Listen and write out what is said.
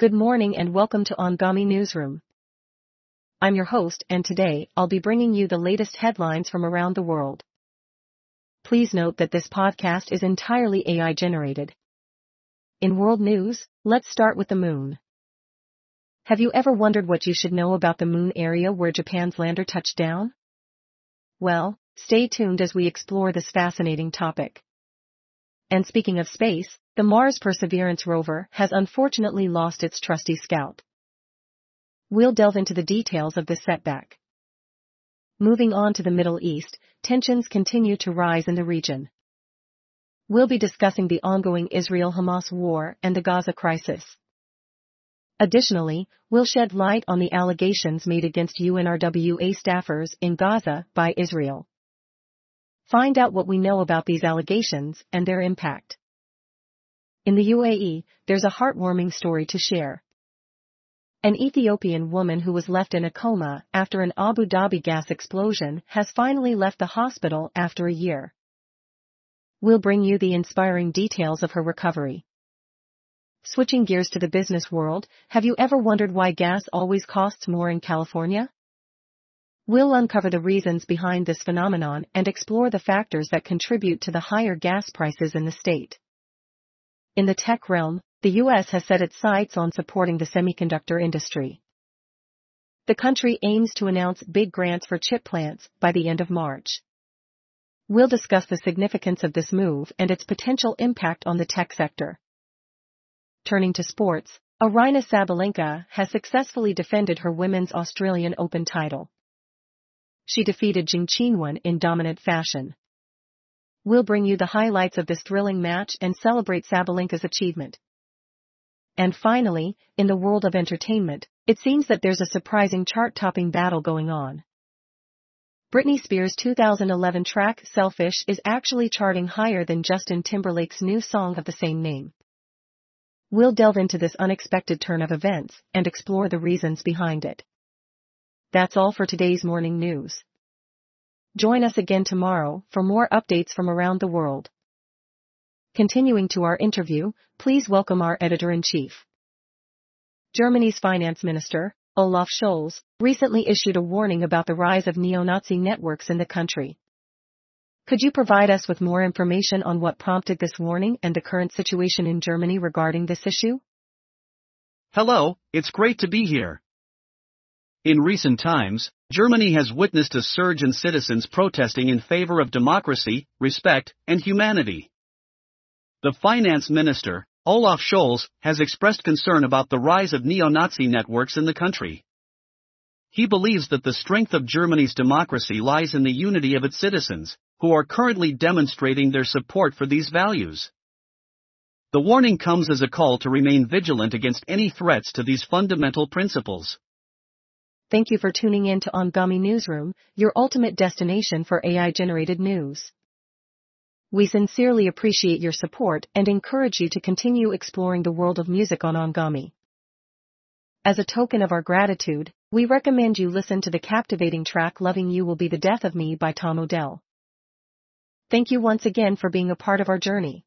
Good morning and welcome to Anghami Newsroom. I'm your host and today I'll be bringing you the latest headlines from around the world. Please note that this podcast is entirely AI generated. In world news, let's start with the moon. Have you ever wondered what you should know about the moon area where Japan's lander touched down? Well, stay tuned as we explore this fascinating topic. And speaking of space, the Mars Perseverance rover has unfortunately lost its trusty scout. We'll delve into the details of this setback. Moving on to the Middle East, tensions continue to rise in the region. We'll be discussing the ongoing Israel-Hamas war and the Gaza crisis. Additionally, we'll shed light on the allegations made against UNRWA staffers in Gaza by Israel. Find out what we know about these allegations and their impact. In the UAE, there's a heartwarming story to share. An Ethiopian woman who was left in a coma after an Abu Dhabi gas explosion has finally left the hospital after a year. We'll bring you the inspiring details of her recovery. Switching gears to the business world, have you ever wondered why gas always costs more in California? We'll uncover the reasons behind this phenomenon and explore the factors that contribute to the higher gas prices in the state. In the tech realm, the U.S. has set its sights on supporting the semiconductor industry. The country aims to announce big grants for chip plants by the end of March. We'll discuss the significance of this move and its potential impact on the tech sector. Turning to sports, Aryna Sabalenka has successfully defended her Women's Australian Open title. She defeated Zheng Qinwen in dominant fashion. We'll bring you the highlights of this thrilling match and celebrate Sabalenka's achievement. And finally, in the world of entertainment, it seems that there's a surprising chart-topping battle going on. Britney Spears' 2011 track Selfish is actually charting higher than Justin Timberlake's new song of the same name. We'll delve into this unexpected turn of events and explore the reasons behind it. That's all for today's morning news. Join us again tomorrow for more updates from around the world. Continuing to our interview, please welcome our editor-in-chief. Germany's finance minister, Olaf Scholz, recently issued a warning about the rise of neo-Nazi networks in the country. Could you provide us with more information on what prompted this warning and the current situation in Germany regarding this issue? Hello, it's great to be here. In recent times, Germany has witnessed a surge in citizens protesting in favor of democracy, respect, and humanity. The finance minister, Olaf Scholz, has expressed concern about the rise of neo-Nazi networks in the country. He believes that the strength of Germany's democracy lies in the unity of its citizens, who are currently demonstrating their support for these values. The warning comes as a call to remain vigilant against any threats to these fundamental principles. Thank you for tuning in to Anghami Newsroom, your ultimate destination for AI-generated news. We sincerely appreciate your support and encourage you to continue exploring the world of music on Anghami. As a token of our gratitude, we recommend you listen to the captivating track Loving You Will Be the Death of Me by Tom Odell. Thank you once again for being a part of our journey.